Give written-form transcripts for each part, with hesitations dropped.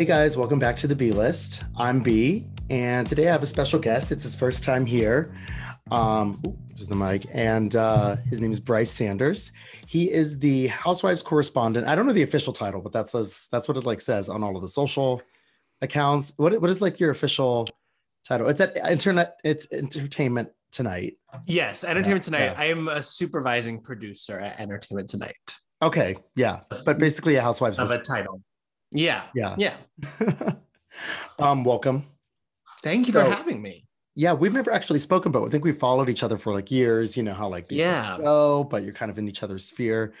Hey guys, welcome back to the B List. I'm B, and today I have a special guest. It's his first time here. There's the mic, and his name is Bryce Sanders. He is the Housewives correspondent. I don't know the official title, but that's what it like says on all of the social accounts. What is like your official title? It's Entertainment Tonight. Yes, Entertainment Tonight. Yeah. I am a supervising producer at Entertainment Tonight. Okay, yeah, but basically a Housewives of a title. Yeah. Welcome. Thank you for having me. Yeah, we've never actually spoken, but I think we followed each other for like years. You know how like these things go, but you're kind of in each other's sphere.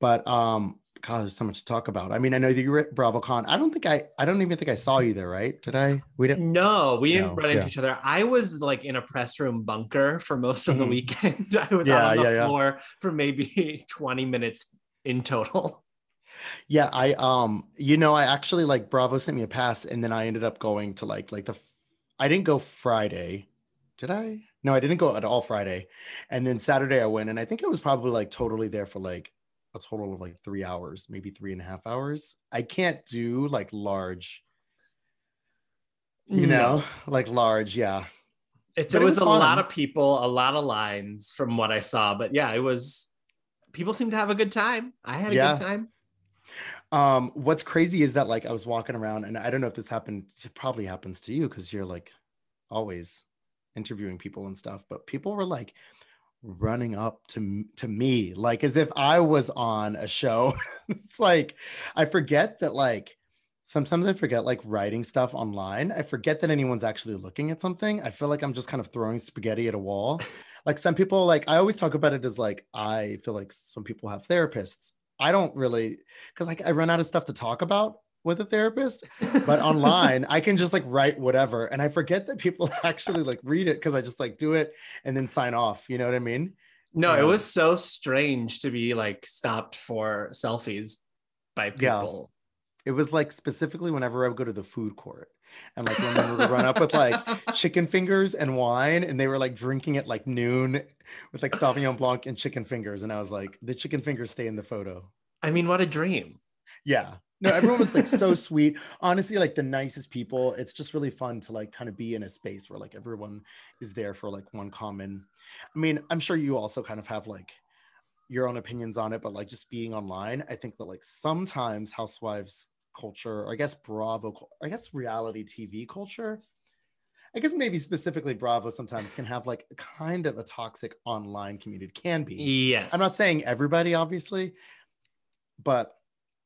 But God, there's so much to talk about. I mean, I know that you were at BravoCon. I don't even think I saw you there, right? Did I? We didn't run into each other. I was like in a press room bunker for most of the weekend. I was out on the floor for maybe 20 minutes in total. Yeah, I actually like Bravo sent me a pass, and then I ended up going to I didn't go Friday, did I? No, I didn't go at all Friday, and then Saturday I went, and I think I was probably like totally there for like a total of like 3 hours, maybe 3.5 hours. I can't do like large, yeah. It was a lot of people, a lot of lines from what I saw, but yeah, it was. People seemed to have a good time. I had a good time. What's crazy is that like I was walking around, and I don't know if this happened, it probably happens to you because you're like always interviewing people and stuff, but people were like running up to me like as if I was on a show. It's like I forget that like sometimes I forget like writing stuff online. I forget that anyone's actually looking at something. I feel like I'm just kind of throwing spaghetti at a wall. Like some people, like I always talk about it as like I feel like some people have therapists. I don't really, because like I run out of stuff to talk about with a therapist, but online I can just like write whatever, and I forget that people actually like read it because I just like do it and then sign off. You know what I mean? No, it was so strange to be like stopped for selfies by people. It was like specifically whenever I would go to the food court, and like women would run up with like chicken fingers and wine, and they were like drinking at like noon with like Sauvignon Blanc and chicken fingers, and I was like, the chicken fingers stay in the photo. I mean, what a dream. Yeah, no, everyone was like so sweet, honestly, like the nicest people. It's just really fun to like kind of be in a space where like everyone is there for like one common, I mean, I'm sure you also kind of have like your own opinions on it, but like just being online, I think that like sometimes housewives culture, or I guess Bravo, I guess reality TV culture, I guess maybe specifically Bravo sometimes can have like kind of a toxic online community. Can be. Yes. I'm not saying everybody, obviously, but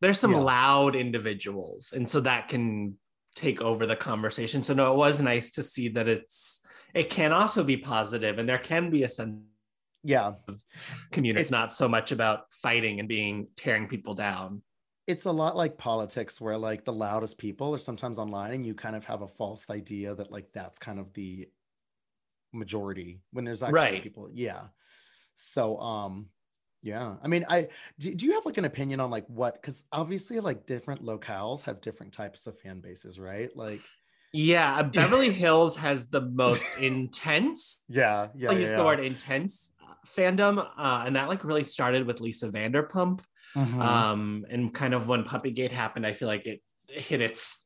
there's some loud individuals, and so that can take over the conversation. So no, it was nice to see that it can also be positive, and there can be a sense of community. It's not so much about fighting and tearing people down. It's a lot like politics, where like the loudest people are sometimes online, and you kind of have a false idea that like that's kind of the majority when there's actually people. Yeah. So, I mean, do you have like an opinion on like what, because obviously like different locales have different types of fan bases, right? Like, yeah, Beverly Hills has the most intense. I use the word intense fandom, and that like really started with Lisa Vanderpump, and kind of when Puppygate happened, I feel like it hit its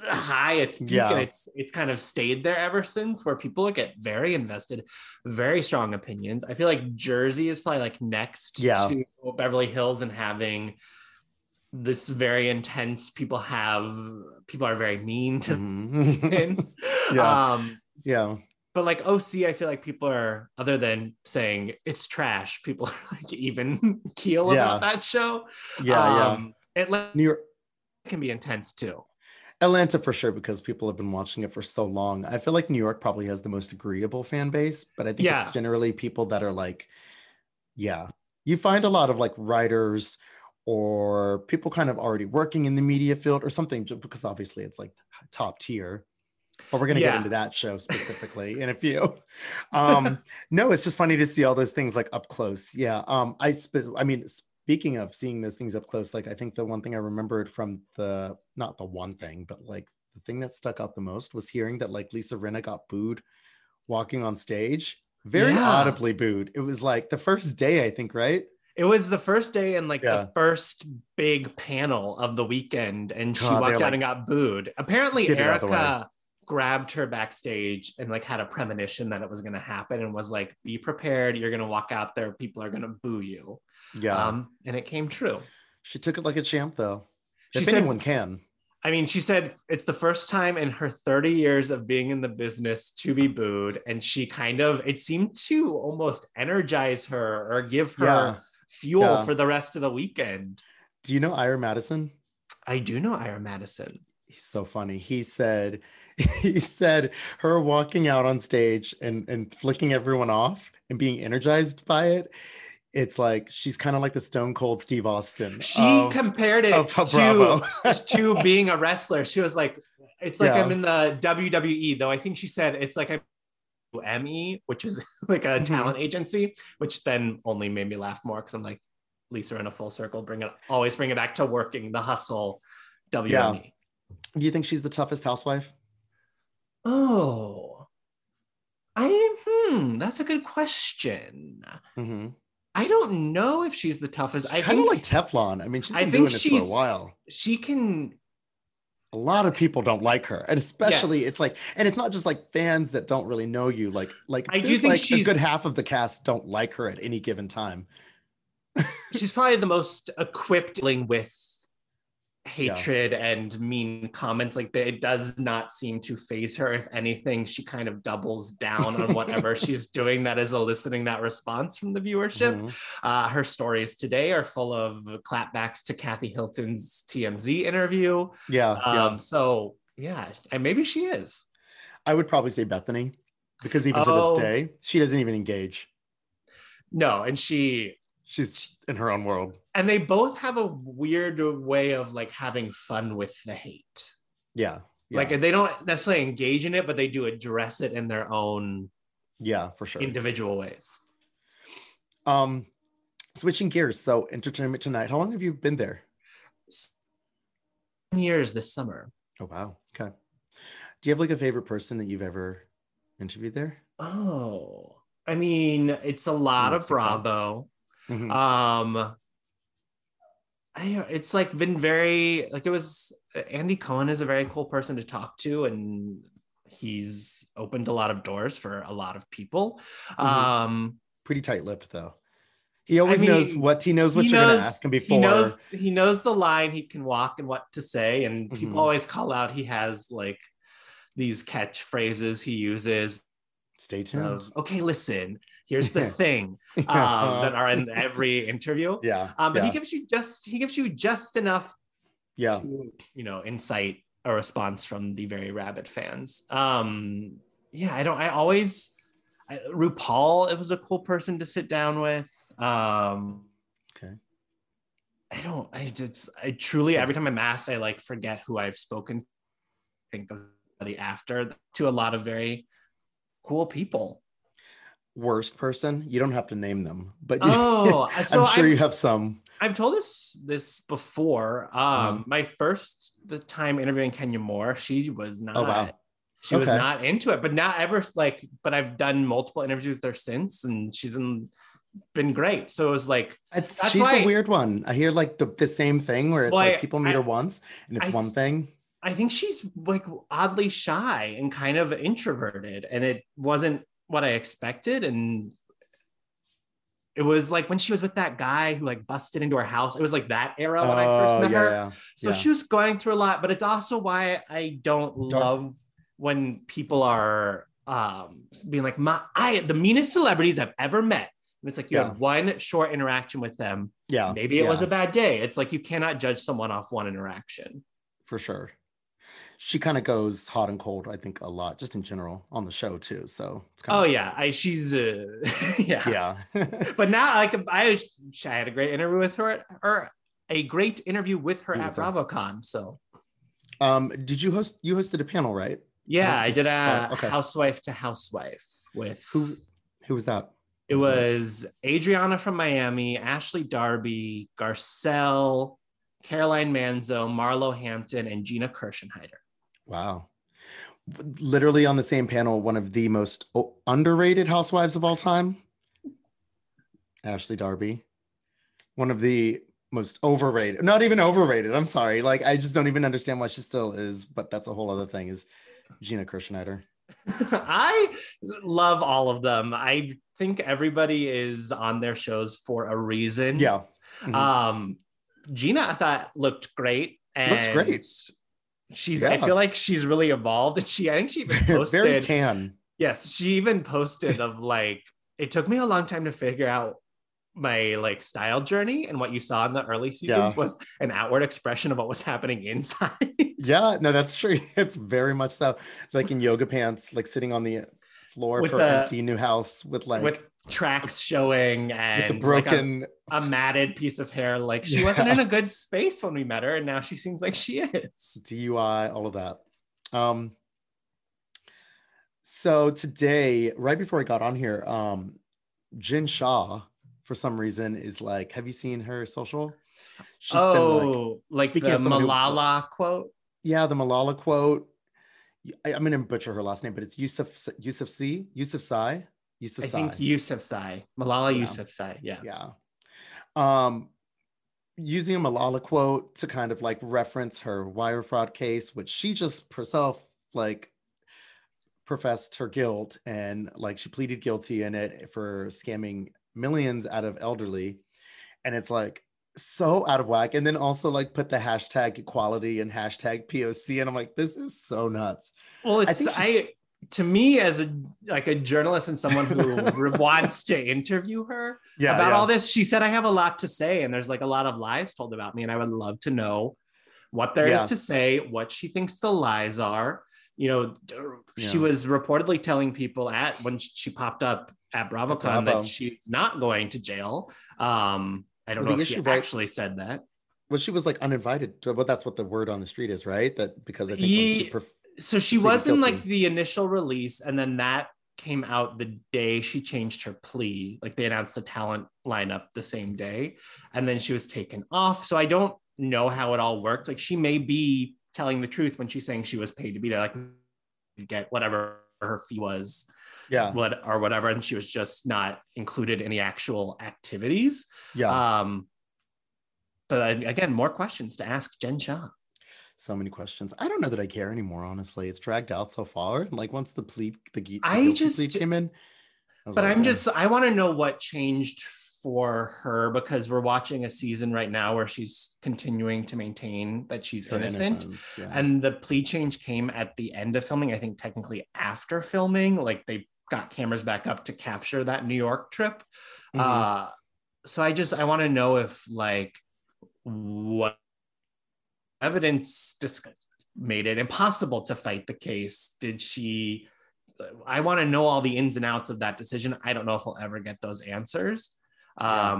high, its peak, and it's kind of stayed there ever since, where people get very invested, very strong opinions. I feel like Jersey is probably like next to Beverly Hills and having this very intense, people are very mean to them. But like OC, I feel like people are, other than saying it's trash, people are like even keel about that show. Atlanta, New York can be intense too. Atlanta for sure, because people have been watching it for so long. I feel like New York probably has the most agreeable fan base, but I think it's generally people that are like, you find a lot of like writers or people kind of already working in the media field or something, because obviously it's like top tier. But we're going to get into that show specifically in a few. No, it's just funny to see all those things like up close. I mean, speaking of seeing those things up close, like I think the one thing I remembered from the, not the one thing, but like the thing that stuck out the most was hearing that like Lisa Rinna got booed walking on stage. Very audibly booed. It was like the first day, I think, right? It was the first day and like the first big panel of the weekend. And she walked out and got booed. Apparently Erica grabbed her backstage and like had a premonition that it was going to happen and was like, be prepared, you're going to walk out there, people are going to boo you. And it came true. She took it like a champ though. If anyone can. I mean, she said it's the first time in her 30 years of being in the business to be booed, and she kind of, it seemed to almost energize her or give her fuel for the rest of the weekend. Do you know Ira Madison? I do know Ira Madison. He's so funny. He said her walking out on stage and flicking everyone off and being energized by it, it's like she's kind of like the Stone Cold Steve Austin. She compared it to being a wrestler. She was like, it's like I'm in the WWE, though I think she said it's like I'm WME, which is like a talent agency, which then only made me laugh more because I'm like, Lisa in a full circle, bring it back to working the hustle, WME. Do you think she's the toughest housewife? Oh, that's a good question. I don't know if she's the toughest. She's kind of like Teflon. I mean, she's been doing this for a while. She can. A lot of people don't like her, and especially it's like, and it's not just like fans that don't really know you. Like I do think like she's a good half of the cast don't like her at any given time. She's probably the most equipped dealing with hatred and mean comments. Like it does not seem to phase her. If anything, she kind of doubles down on whatever she's doing that is eliciting that response from the viewership. Her stories today are full of clapbacks to Kathy Hilton's TMZ interview. So and maybe she is. I would probably say Bethany, because even to this day she doesn't even engage. No, and she's in her own world. And they both have a weird way of like having fun with the hate. Like they don't necessarily engage in it, but they do address it in their own for sure individual ways. Switching gears, so Entertainment Tonight, how long have you been there? 7 years this summer. Oh wow, okay. Do you have like a favorite person that you've ever interviewed there? Oh, I mean, it's a lot of Bravo. It's like been very like, it was Andy Cohen is a very cool person to talk to, and he's opened a lot of doors for a lot of people. Pretty tight-lipped though. He always knows what you're gonna ask him before. He knows the line he can walk and what to say, and people always call out he has like these catchphrases he uses. Stay tuned. Okay, listen, here's the thing that are in every interview. But he gives you just enough to, incite a response from the very rabid fans. RuPaul, it was a cool person to sit down with. Every time I'm asked, I like forget who I've spoken to. Think of somebody after, to a lot of very cool people. Worst person? You don't have to name them, but I'm sure you have some. I've told this before. My first time interviewing Kenya Moore, she was not. Oh, wow. She was not into it, but I've done multiple interviews with her since, and she's in been great. So it was like, she's a weird one. I hear like the same thing where it's like people meet her once and it's one thing. I think she's like oddly shy and kind of introverted, and it wasn't what I expected. And it was like when she was with that guy who like busted into her house, it was like that era when I first met her. Yeah. So she was going through a lot, but it's also why I don't love when people are being like, the meanest celebrities I've ever met. And it's like, you had one short interaction with them. Yeah. Maybe it was a bad day. It's like, you cannot judge someone off one interaction. For sure. She kind of goes hot and cold, I think, a lot, just in general on the show too. So it's kind of she's but now like I had a great interview with her, or a great interview with her at BravoCon. So did you host? You hosted a panel, right? Yeah, I did a housewife to housewife with who was that? It was Adriana from Miami, Ashley Darby, Garcelle, Caroline Manzo, Marlo Hampton, and Gina Kirschenheiter. Wow. Literally on the same panel, one of the most underrated housewives of all time, Ashley Darby. One of the most overrated, not even overrated, I'm sorry. Like, I just don't even understand why she still is, but that's a whole other thing, is Gina Kirschenheiter. I love all of them. I think everybody is on their shows for a reason. Yeah. Mm-hmm. Gina, I thought, looked great. And looks great. She's, I feel like she's really evolved. And I think she even posted. Very tan. Yes. She even posted of like, it took me a long time to figure out my like style journey. And what you saw in the early seasons was an outward expression of what was happening inside. Yeah, no, that's true. It's very much so. Like in yoga pants, like sitting on the floor with an empty new house with tracks showing, and with the broken, like a matted piece of hair. Like she wasn't in a good space when we met her, and now she seems like she is. DUI, all of that. So today, right before I got on here, Jen Shah, for some reason, is like, have you seen her social? She's been like the Malala quote. Yeah, the Malala quote. I'm going to butcher her last name, but it's Yousafzai. Malala Yousafzai. Yeah. Yeah. Using a Malala quote to kind of like reference her wire fraud case, which she just herself like professed her guilt, and like she pleaded guilty in it for scamming millions out of elderly. And it's like so out of whack. And then also like put the hashtag equality and hashtag POC. And I'm like, this is so nuts. Well, it's, to me, as a journalist and someone who wants to interview her about all this, she said, I have a lot to say, and there's like a lot of lies told about me, and I would love to know what there is to say, what she thinks the lies are. You know, she was reportedly telling people when she popped up at BravoCon that she's not going to jail. I don't know if she actually said that. Well, she was like uninvited. Well, that's what the word on the street is, right? That because I think so she was in like the initial release, and then that came out the day she changed her plea. Like they announced the talent lineup the same day, and then she was taken off. So I don't know how it all worked. Like she may be telling the truth when she's saying she was paid to be there, like get whatever her fee was, or whatever, and she was just not included in the actual activities. Yeah. But again, more questions to ask Jen Shah. So many questions. I don't know that I care anymore, honestly. It's dragged out so far. Like once the plea came in. I want to know what changed for her, because we're watching a season right now where she's continuing to maintain that she's innocent. And the plea change came at the end of filming. I think technically after filming, like they got cameras back up to capture that New York trip. Mm-hmm. So I want to know if like what evidence made it impossible to fight the case. I want to know all the ins and outs of that decision. I don't know if we'll ever get those answers. But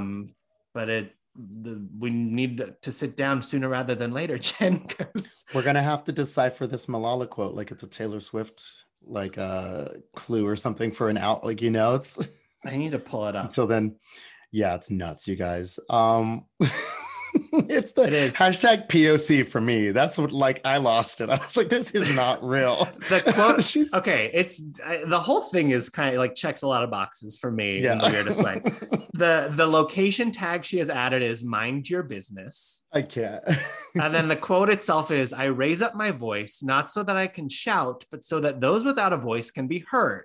we need to sit down sooner rather than later, Jen, because we're going to have to decipher this Malala quote like it's a Taylor Swift like clue or something for an out, like, you know, it's I need to pull it up. Until then, yeah, it's nuts, you guys. It's the hashtag POC for me. That's what, like, I lost it. I was like, this is not real. The quote, she's okay. It's the whole thing is kind of like checks a lot of boxes for me in the weirdest way. The location tag she has added is "Mind your business." I can't. And then the quote itself is, "I raise up my voice, not so that I can shout, but so that those without a voice can be heard.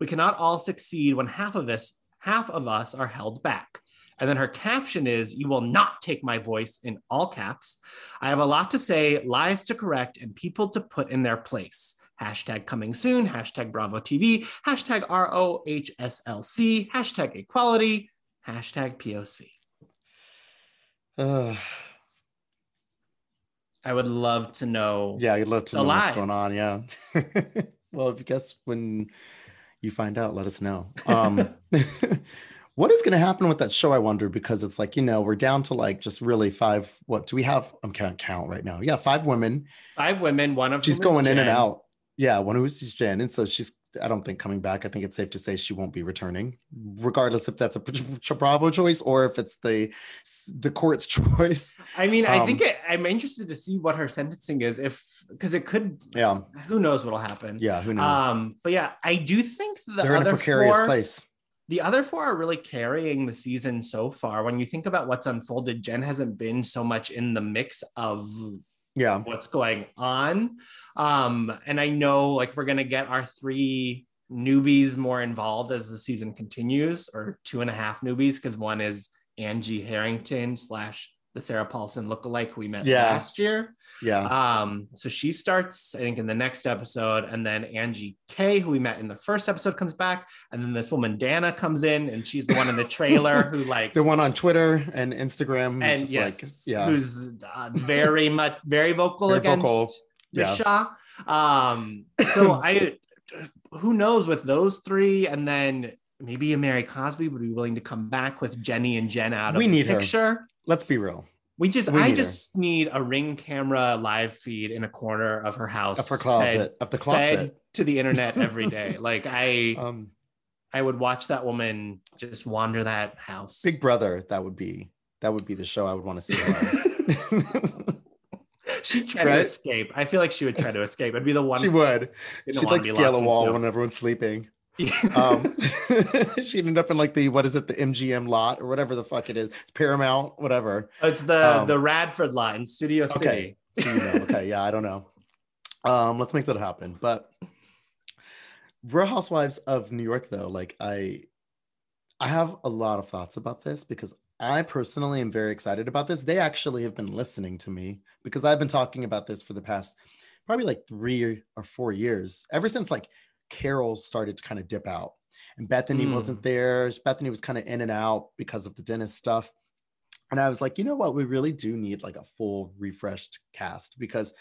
We cannot all succeed when half of us are held back." And then her caption is, "You will not take my voice," in all caps. "I have a lot to say, lies to correct, and people to put in their place. Hashtag coming soon, hashtag Bravo TV, hashtag ROHSLC, hashtag equality, hashtag POC. I would love to know. Yeah, I'd love to know what's going on, yeah. Well, I guess when you find out, let us know. What is going to happen with that show, I wonder, because it's like, you know, we're down to like just really five. What do we have? I can't count right now. Yeah, five women. One of she's going in and out. Yeah, one who is Jen, and so she's, I don't think, coming back. I think it's safe to say she won't be returning, regardless if that's a Bravo choice or if it's the court's choice. I mean, I think I'm interested to see what her sentencing is, because it could. Yeah. Who knows what'll happen? Yeah, who knows? But yeah, I do think they're in a precarious place. The other four are really carrying the season so far. When you think about what's unfolded, Jen hasn't been so much in the mix of what's going on. And I know, like, we're going to get our three newbies more involved as the season continues, or 2.5 newbies, because one is Angie Harrington / the Sarah Paulson lookalike we met last year. Yeah. So she starts, I think, in the next episode, and then Angie K, who we met in the first episode, comes back, and then this woman Dana comes in, and she's the one in the trailer who, like, the one on Twitter and Instagram, and just, who's very much very vocal against Miss Shah. So who knows with those three, and then maybe a Mary Cosby would be willing to come back with Jenny and Jen out of the picture. Her. Let's be real. I just need a Ring camera live feed in a corner of her house, up the closet, to the internet every day. Like, I would watch that woman just wander that house. Big Brother, that would be the show I would want to see her. She'd try to escape. I feel like she would try to escape. It'd be the one. She would. She'd like scale a wall when everyone's sleeping. She ended up in like the MGM lot or whatever the fuck it is. It's Paramount, whatever. It's the Radford line, Studio City. Okay. Okay, I don't know. Let's make that happen. But Real Housewives of New York, though, like I have a lot of thoughts about this, because I personally am very excited about this. They actually have been listening to me, because I've been talking about this for the past probably like 3 or 4 years, ever since like Carol started to kind of dip out and Bethany wasn't there. Bethany was kind of in and out because of the dentist stuff. And I was like, you know what? We really do need like a full refreshed cast, because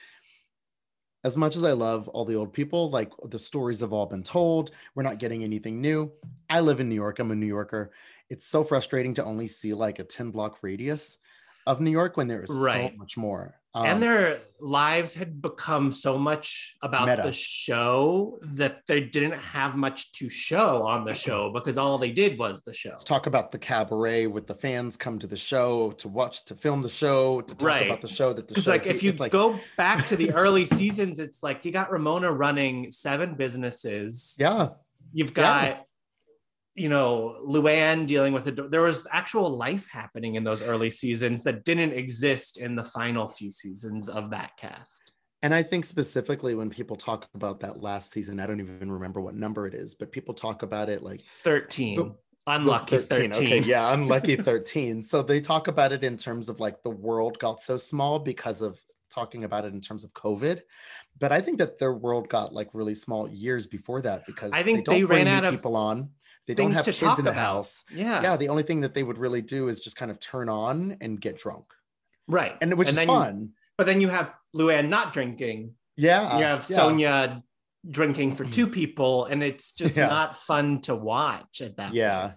as much as I love all the old people, like the stories have all been told. We're not getting anything new. I live in New York. I'm a New Yorker. It's so frustrating to only see like a 10 block radius of New York when there is so much more. And their lives had become so much about meta. The show that they didn't have much to show on the show, because all they did was the show. Talk about the cabaret with the fans come to the show to watch, to film the show, to talk about the show. That the show, like, if you go back to the early seasons, it's like you got Ramona running 7 businesses. Yeah. You've got... Yeah. You know, Luann dealing with it. There was actual life happening in those early seasons that didn't exist in the final few seasons of that cast. And I think specifically when people talk about that last season, I don't even remember what number it is, but people talk about it like 13. Unlucky 13. Okay, yeah, unlucky 13. So they talk about it in terms of like the world got so small because of talking about it in terms of COVID, but I think that their world got like really small years before that, because I think they ran out of people on. They don't have kids in the house. Yeah. The only thing that they would really do is just kind of turn on and get drunk. Right. And which is fun. But then you have Luann not drinking. Yeah. You have Sonia drinking for 2 people, and it's just not fun to watch at that point. Yeah.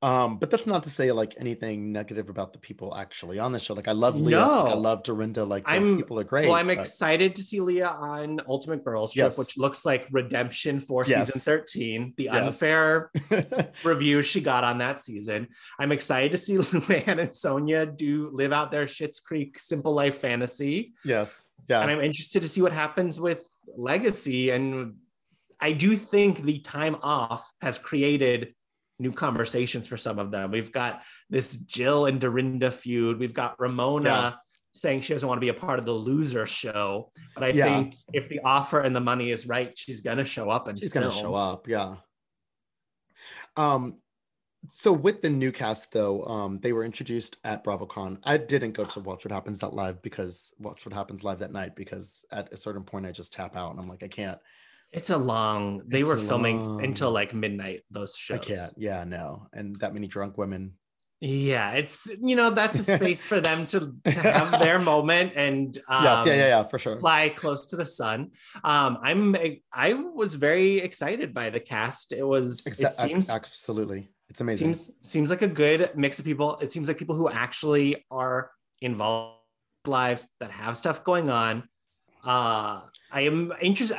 But that's not to say like anything negative about the people actually on the show. Like I love Leah, like, I love Dorinda. Like those people are great. Well, I'm excited to see Leah on Ultimate Girls Trip, which looks like redemption for season 13. The unfair review she got on that season. I'm excited to see Luann and Sonia live out their Schitt's Creek simple life fantasy. Yes, yeah. And I'm interested to see what happens with Legacy. And I do think the time off has created new conversations for some of them. We've got this Jill and Dorinda feud. We've got Ramona saying she doesn't want to be a part of the loser show. But I think if the offer and the money is right, she's going to show up and she's going to show up. Yeah. So with the new cast though, they were introduced at BravoCon. I didn't go to Watch What Happens Live because Watch What Happens Live that night, because at a certain point I just tap out and I'm like, I can't. They were filming until like midnight, those shows. I can't, no. And that many drunk women. Yeah, it's, you know, that's a space for them to have their moment and for sure. Fly close to the sun. I was very excited by the cast. It was, absolutely. It's amazing. Seems like a good mix of people. It seems like people who actually are involved in lives that have stuff going on. I'm interested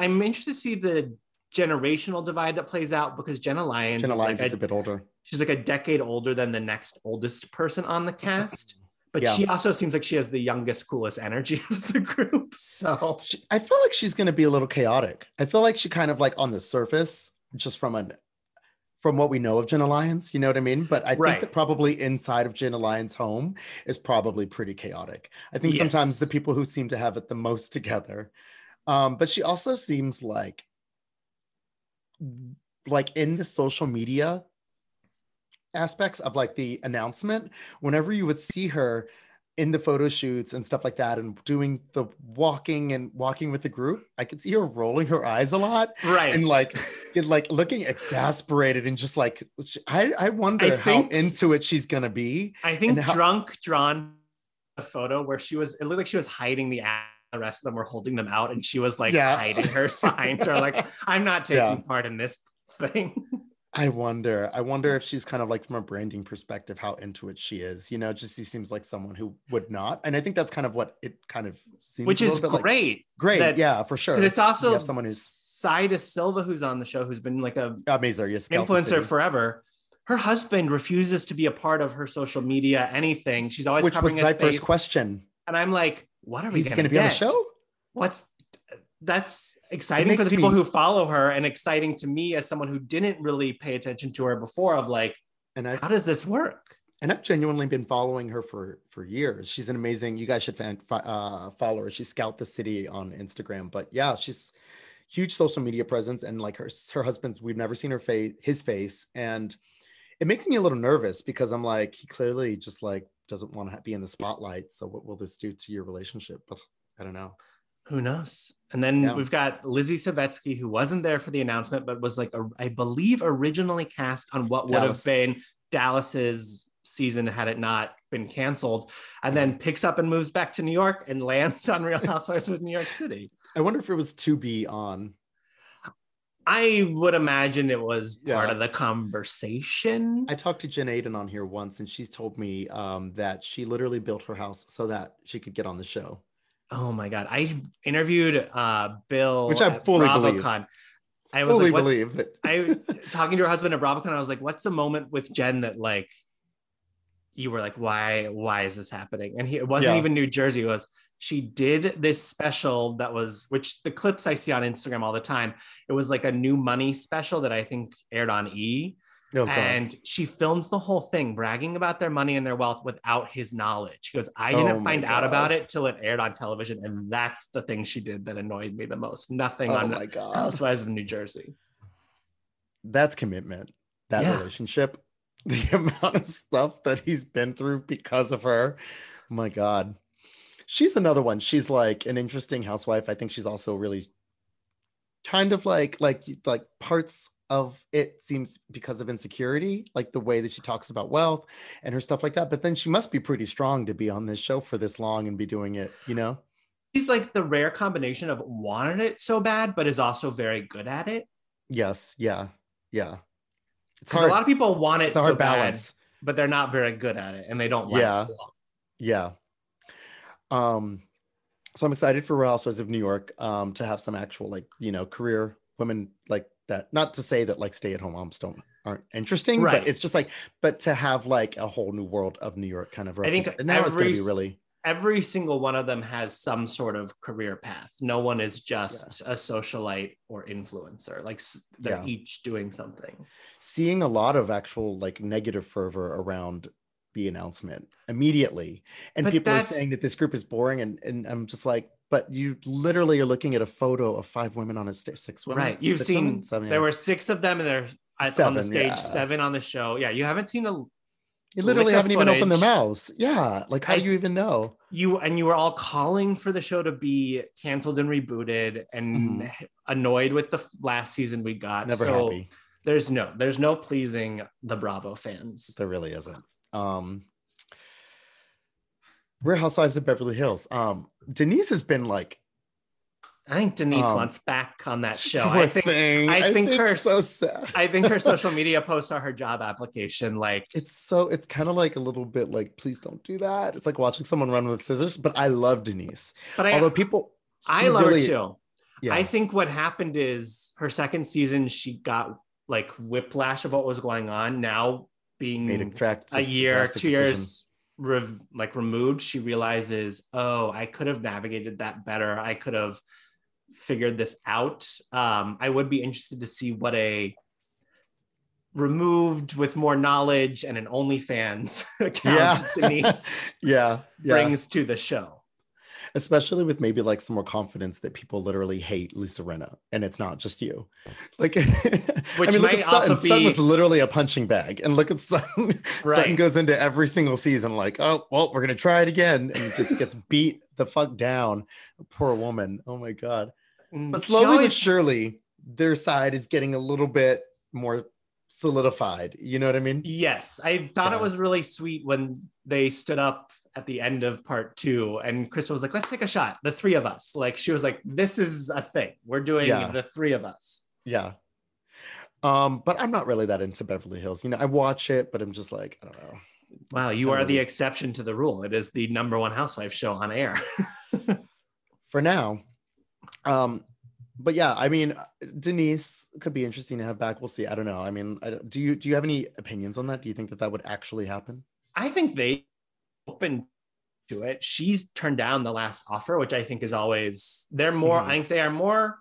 to see the generational divide that plays out, because Jenna Lyons is a bit older. She's like a decade older than the next oldest person on the cast, but she also seems like she has the youngest, coolest energy of the group. So I feel like she's going to be a little chaotic. I feel like she kind of like on the surface, just from what we know of Jenna Lyons, you know what I mean? But I think that probably inside of Jenna Lyons' home is probably pretty chaotic. I think sometimes the people who seem to have it the most together. But she also seems like in the social media aspects of like the announcement, whenever you would see her in the photo shoots and stuff like that and doing the walking with the group, I could see her rolling her eyes a lot. Right. And like looking exasperated and just like, I wonder how into it she's going to be. I think drunk drawn a photo where it looked like she was hiding the act. The rest of them were holding them out and she was like hiding hers behind her. Like, I'm not taking part in this thing. I wonder if she's kind of like, from a branding perspective, how into it she is, you know, just, she seems like someone who would not. And I think that's kind of what it kind of seems. Which is great. That, for sure. It's also someone who's Saida Silva, who's on the show, who's been like a amazing influencer forever. Her husband refuses to be a part of her social media, anything. She's always covering his face. Which was my first question. And I'm like, what are we going to be on the show? That's exciting for the people who follow her, and exciting to me as someone who didn't really pay attention to her before of like, how does this work? And I've genuinely been following her for years. She's an amazing, you guys should follow her. She Scout the City on Instagram, but yeah, she's huge social media presence, and like her husband's, we've never seen his face. And it makes me a little nervous because I'm like, he clearly just like, doesn't want to be in the spotlight. So what will this do to your relationship? But I don't know. Who knows? And then we've got Lizzie Savetsky, who wasn't there for the announcement, but was like, I believe originally cast on what would have been Dallas's season had it not been canceled, and then picks up and moves back to New York and lands on Real Housewives of New York City. I wonder if it was to be on. I would imagine it was part of the conversation. I talked to Jen Aiden on here once, and she's told me that she literally built her house so that she could get on the show. Oh my God. I interviewed Bill, which I fully BravoCon. I was fully believe that. I talking to her husband at BravoCon, I was like, what's the moment with Jen that like you were like, why is this happening? And it wasn't even New Jersey. It was, she did this special that was, which the clips I see on Instagram all the time, it was like a New Money special that I think aired on E! And she films the whole thing bragging about their money and their wealth without his knowledge. She goes, I didn't find out about it till it aired on television. And that's the thing she did that annoyed me the most. Nothing on Housewives of New Jersey. That's commitment. That relationship, the amount of stuff that he's been through because of her. Oh my God. She's another one. She's like an interesting housewife. I think she's also really kind of like parts of it seems because of insecurity, like the way that she talks about wealth and her stuff like that. But then she must be pretty strong to be on this show for this long and be doing it, you know? She's like the rare combination of wanted it so bad, but is also very good at it. Yes. Yeah. Yeah. Because a lot of people want it so bad, but they're not very good at it and they don't last long. Yeah. So I'm excited for Real Housewives of New York to have some actual, like, you know, career women like that. Not to say that like stay-at-home moms aren't interesting, right. But it's just like, but to have like a whole new world of New York kind of. I think and that was going to be really. Every single one of them has some sort of career path. No one is just a socialite or influencer. Like they're each doing something. Seeing a lot of actual like negative fervor around the announcement immediately. And but people are saying that this group is boring. And I'm just like, but you literally are looking at a photo of five women on a stage, six women. Right. You've seen, women, seven, there were six of them and they're seven, on the stage, seven on the show. Yeah. You haven't seen you literally haven't even opened their mouths. Yeah. Like, how do you even know? You were all calling for the show to be canceled and rebooted and annoyed with the last season we got. Never so happy. There's no pleasing the Bravo fans. There really isn't. Real Housewives of Beverly Hills. Denise has been like, I think Denise wants back on that show. I think her so sad. I think her social media posts are her job application. Like it's kind of like a little bit like, please don't do that. It's like watching someone run with scissors. But I love Denise. But I love her too. Yeah. I think what happened is her second season, she got like whiplash of what was going on. Now being a year, 2 years like removed, she realizes, oh, I could have navigated that better. I could have figured this out. I would be interested to see what a removed with more knowledge and an OnlyFans account Denise brings to the show. Especially with maybe like some more confidence that people literally hate Lisa Rinna and it's not just you. Like, which I mean, might also be. Sutton was literally a punching bag. And look at Sutton. Right. Sutton goes into every single season like, oh, well, we're going to try it again. And just gets beat the fuck down. Poor woman. Oh my God. But slowly but surely, their side is getting a little bit more solidified. You know what I mean? Yes. I thought it was really sweet when they stood up at the end of part two and Crystal was like, let's take a shot, the three of us. Like, she was like, this is a thing we're doing, the three of us. But I'm not really that into Beverly Hills. You know, I watch it, but I'm just like, I don't know. Wow, you are the exception to the rule. It is the number one housewife show on air for now. But yeah, I mean, Denise could be interesting to have back. We'll see. I don't know. I mean, do you have any opinions on that? Do you think that would actually happen? I think they open to it. She's turned down the last offer, which I think is always, they're more, I think they are more,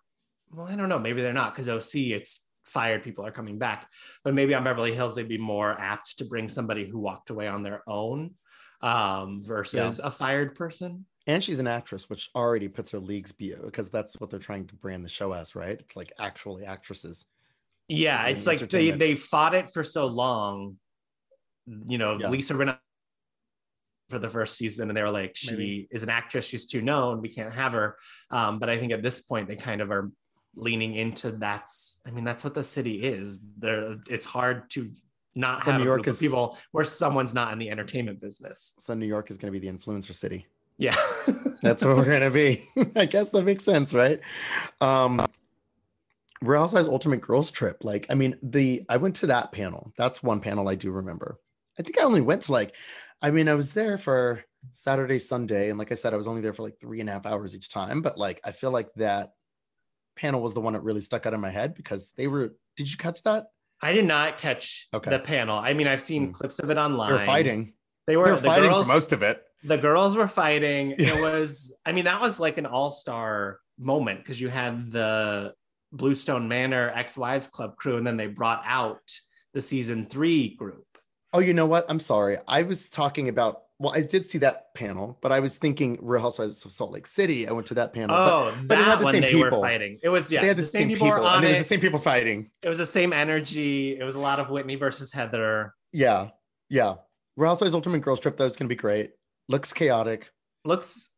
well, I don't know, maybe they're not, because OC, it's fired people are coming back, but maybe on Beverly Hills, they'd be more apt to bring somebody who walked away on their own versus a fired person. And she's an actress, which already puts her leagues below, because that's what they're trying to brand the show as, right? It's like actually actresses. Yeah, it's like they fought it for so long, you know, Lisa Rinna for the first season, and they were like, she is an actress, she's too known, we can't have her. But I think at this point, they kind of are leaning into that's what the city is. It's hard to not have New York a group of people where someone's not in the entertainment business. So New York is going to be the influencer city. Yeah. That's what we're going to be. I guess that makes sense, right? Real Housewives Ultimate Girls Trip. Like, I mean, I went to that panel. That's one panel I do remember. I think I only went to I was there for Saturday, Sunday. And like I said, I was only there for like 3.5 hours each time. But like, I feel like that panel was the one that really stuck out in my head because did you catch that? I did not catch the panel. I mean, I've seen clips of it online. They were fighting. They were fighting for most of it. The girls were fighting. It was, I mean, that was like an all-star moment because you had the Bluestone Manor ex-wives club crew, and then they brought out the season 3 group. Oh, you know what? I'm sorry. I was talking about, well, I did see that panel, but I was thinking Real Housewives of Salt Lake City. I went to that panel. Oh, but it had the same people fighting. It was, they had the same people on it. It was the same people fighting. It was the same energy. It was a lot of Whitney versus Heather. Yeah. Yeah. Real Housewives Ultimate Girls Trip, though, is going to be great. Looks chaotic. Looks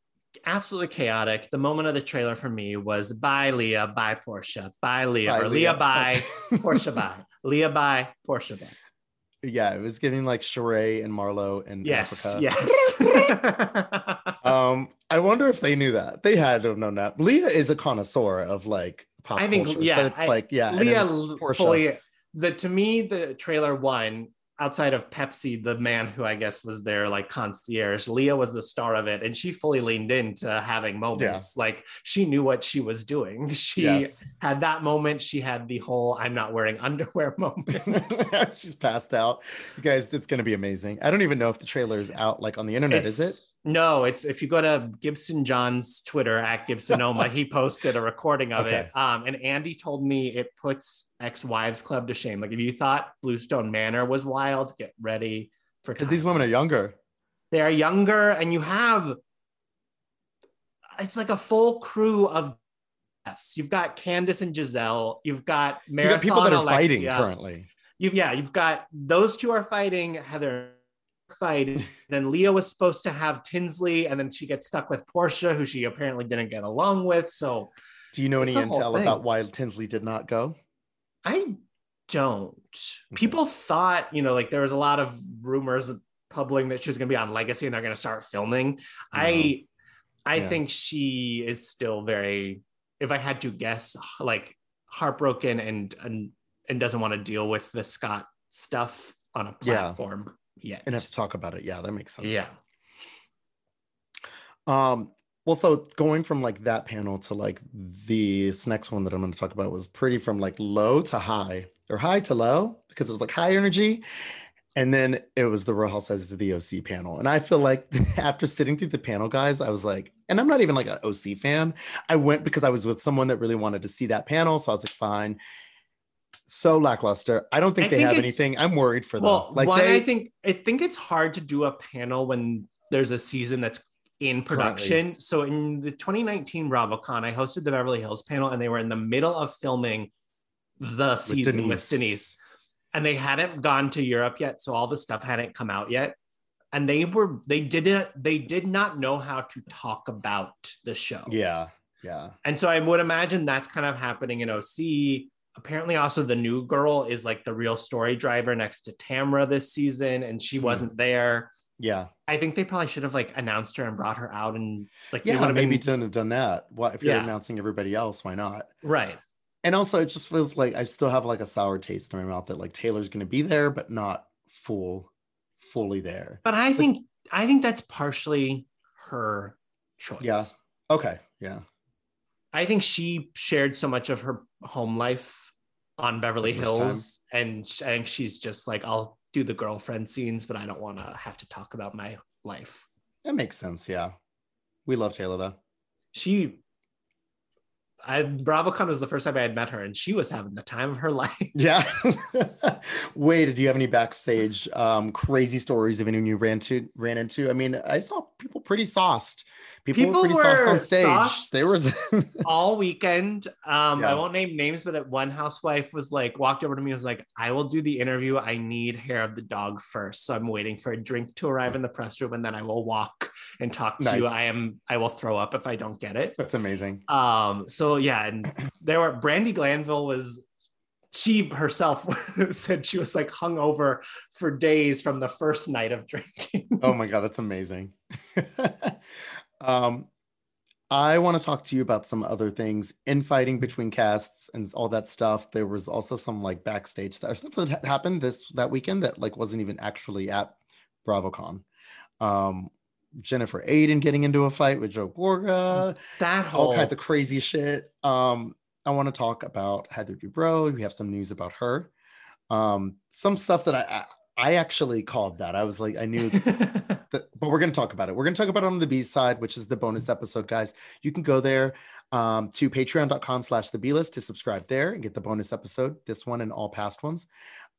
absolutely chaotic. The moment of the trailer for me was bye Leah, bye Portia, bye Leah, bye, or Leah, bye, Portia, bye, Leah, bye, Portia, bye. Yeah, it was giving like Sheree and Marlo and Africa. Yes. I wonder if they knew that. They had to have known that. Leah is a connoisseur of like pop culture. So it's Leah fully to me, the trailer won. Outside of Pepsi, the man who I guess was their like concierge, Leah was the star of it, and she fully leaned into having moments. Yeah. Like she knew what she was doing. She had that moment. She had the whole "I'm not wearing underwear" moment. She's passed out. You guys, it's gonna be amazing. I don't even know if the trailer is out like on the internet. Is it? No, it's if you go to Gibson John's Twitter at Gibsonoma, he posted a recording of it. And Andy told me it puts ex-wives club to shame. Like if you thought Bluestone Manor was wild, get ready for time. These women are younger. They are younger, and you have it's like a full crew of Fs. You've got Candace and Giselle. You've got Marisol, you got people that are Alexia. Fighting currently. You've got those two are fighting. Heather. Fight. Then Leah was supposed to have Tinsley, and then she gets stuck with Portia, who she apparently didn't get along with. So do you know any intel about why Tinsley did not go? I don't. People thought, you know, like there was a lot of rumors publishing that she was going to be on Legacy and they're going to start filming. I think she is still very, if I had to guess, like heartbroken and doesn't want to deal with the Scott stuff on a platform. Yeah. Yeah, and have to talk about it. Yeah, that makes sense. Yeah. Well, so going from like that panel to like this next one that I'm going to talk about was pretty from like low to high or high to low, because it was like high energy, and then it was the Real Housewives of the OC panel. And I feel like after sitting through the panel, guys, I was like, and I'm not even like an OC fan. I went because I was with someone that really wanted to see that panel, so I was like, fine. So lackluster. I don't think they have anything. I'm worried for them. Well, like I think it's hard to do a panel when there's a season that's in production. Currently. So in the 2019 BravoCon, I hosted the Beverly Hills panel, and they were in the middle of filming the season with Denise. And they hadn't gone to Europe yet, so all the stuff hadn't come out yet. And they did not know how to talk about the show. Yeah. And so I would imagine that's kind of happening in OC. Apparently also the new girl is like the real story driver next to Tamra this season, and she wasn't there. Yeah. I think they probably should have like announced her and brought her out and like, done that. Well, if you're announcing everybody else, why not? Right. And also it just feels like I still have like a sour taste in my mouth that like Taylor's going to be there, but not fully there. But I think that's partially her choice. Yeah. Okay. Yeah. I think she shared so much of her home life on Beverly Hills, and I think she's just like, I'll do the girlfriend scenes, but I don't want to have to talk about my life. That makes sense. Yeah. We love Taylor though. BravoCon was the first time I had met her, and she was having the time of her life. Yeah. Wait, do you have any backstage crazy stories of anyone you ran into? I mean, I saw people pretty sauced. People were on stage. There was all weekend. I won't name names, but one housewife was like, walked over to me and was like, I will do the interview. I need hair of the dog first. So I'm waiting for a drink to arrive in the press room, and then I will walk and talk to you. I will throw up if I don't get it. That's amazing. So yeah, and there were Brandy Glanville was, she herself said she was like hungover for days from the first night of drinking. Oh my God, that's amazing. I want to talk to you about some other things, infighting between casts and all that stuff. There was also some like backstage stuff that happened that weekend that like wasn't even actually at BravoCon. Jennifer Aiden getting into a fight with Joe Gorga. All kinds of crazy shit. I want to talk about Heather Dubrow. We have some news about her. Some stuff that I actually called that. I was like, I knew, but we're going to talk about it. We're going to talk about it on the B side, which is the bonus episode, guys. You can go there to patreon.com/theblist to subscribe there and get the bonus episode, this one and all past ones.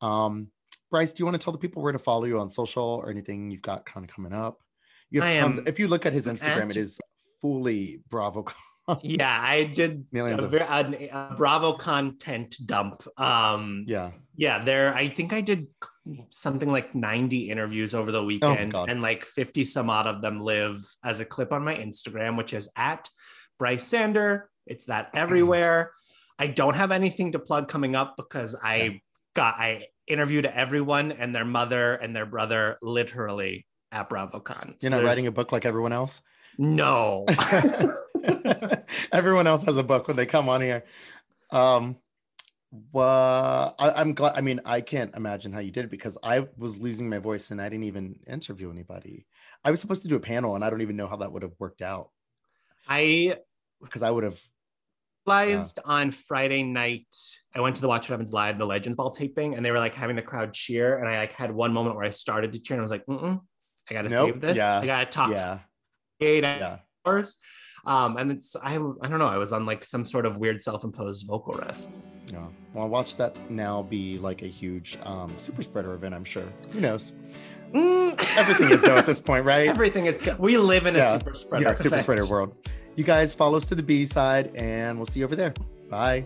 Bryce, do you want to tell the people where to follow you on social or anything you've got kind of coming up? You have tons. If you look at his Instagram, it is fully BravoCon. Yeah, I did a Bravo content dump. There. I think I did something like 90 interviews over the weekend, and like 50 some odd of them live as a clip on my Instagram, which is at Bryce Sander. It's that everywhere. I don't have anything to plug coming up because I interviewed everyone and their mother and their brother literally at BravoCon. You're not writing a book like everyone else? No. Everyone else has a book when they come on here. Well, I'm glad. I mean, I can't imagine how you did it because I was losing my voice and I didn't even interview anybody. I was supposed to do a panel and I don't even know how that would have worked out. Because I would have realized on Friday night, I went to the Watch What Happens Live, the Legends Ball taping, and they were like having the crowd cheer. And I like had one moment where I started to cheer and I was like, I got to save this. Yeah. I got to talk 8 hours. And it's, I don't know, I was on like some sort of weird self-imposed vocal rest. Yeah. Well, watch that now be like a huge super spreader event, I'm sure. Who knows? Everything is though at this point, right? Everything is. We live in a super spreader super spreader world. You guys follow us to the B side and we'll see you over there. Bye.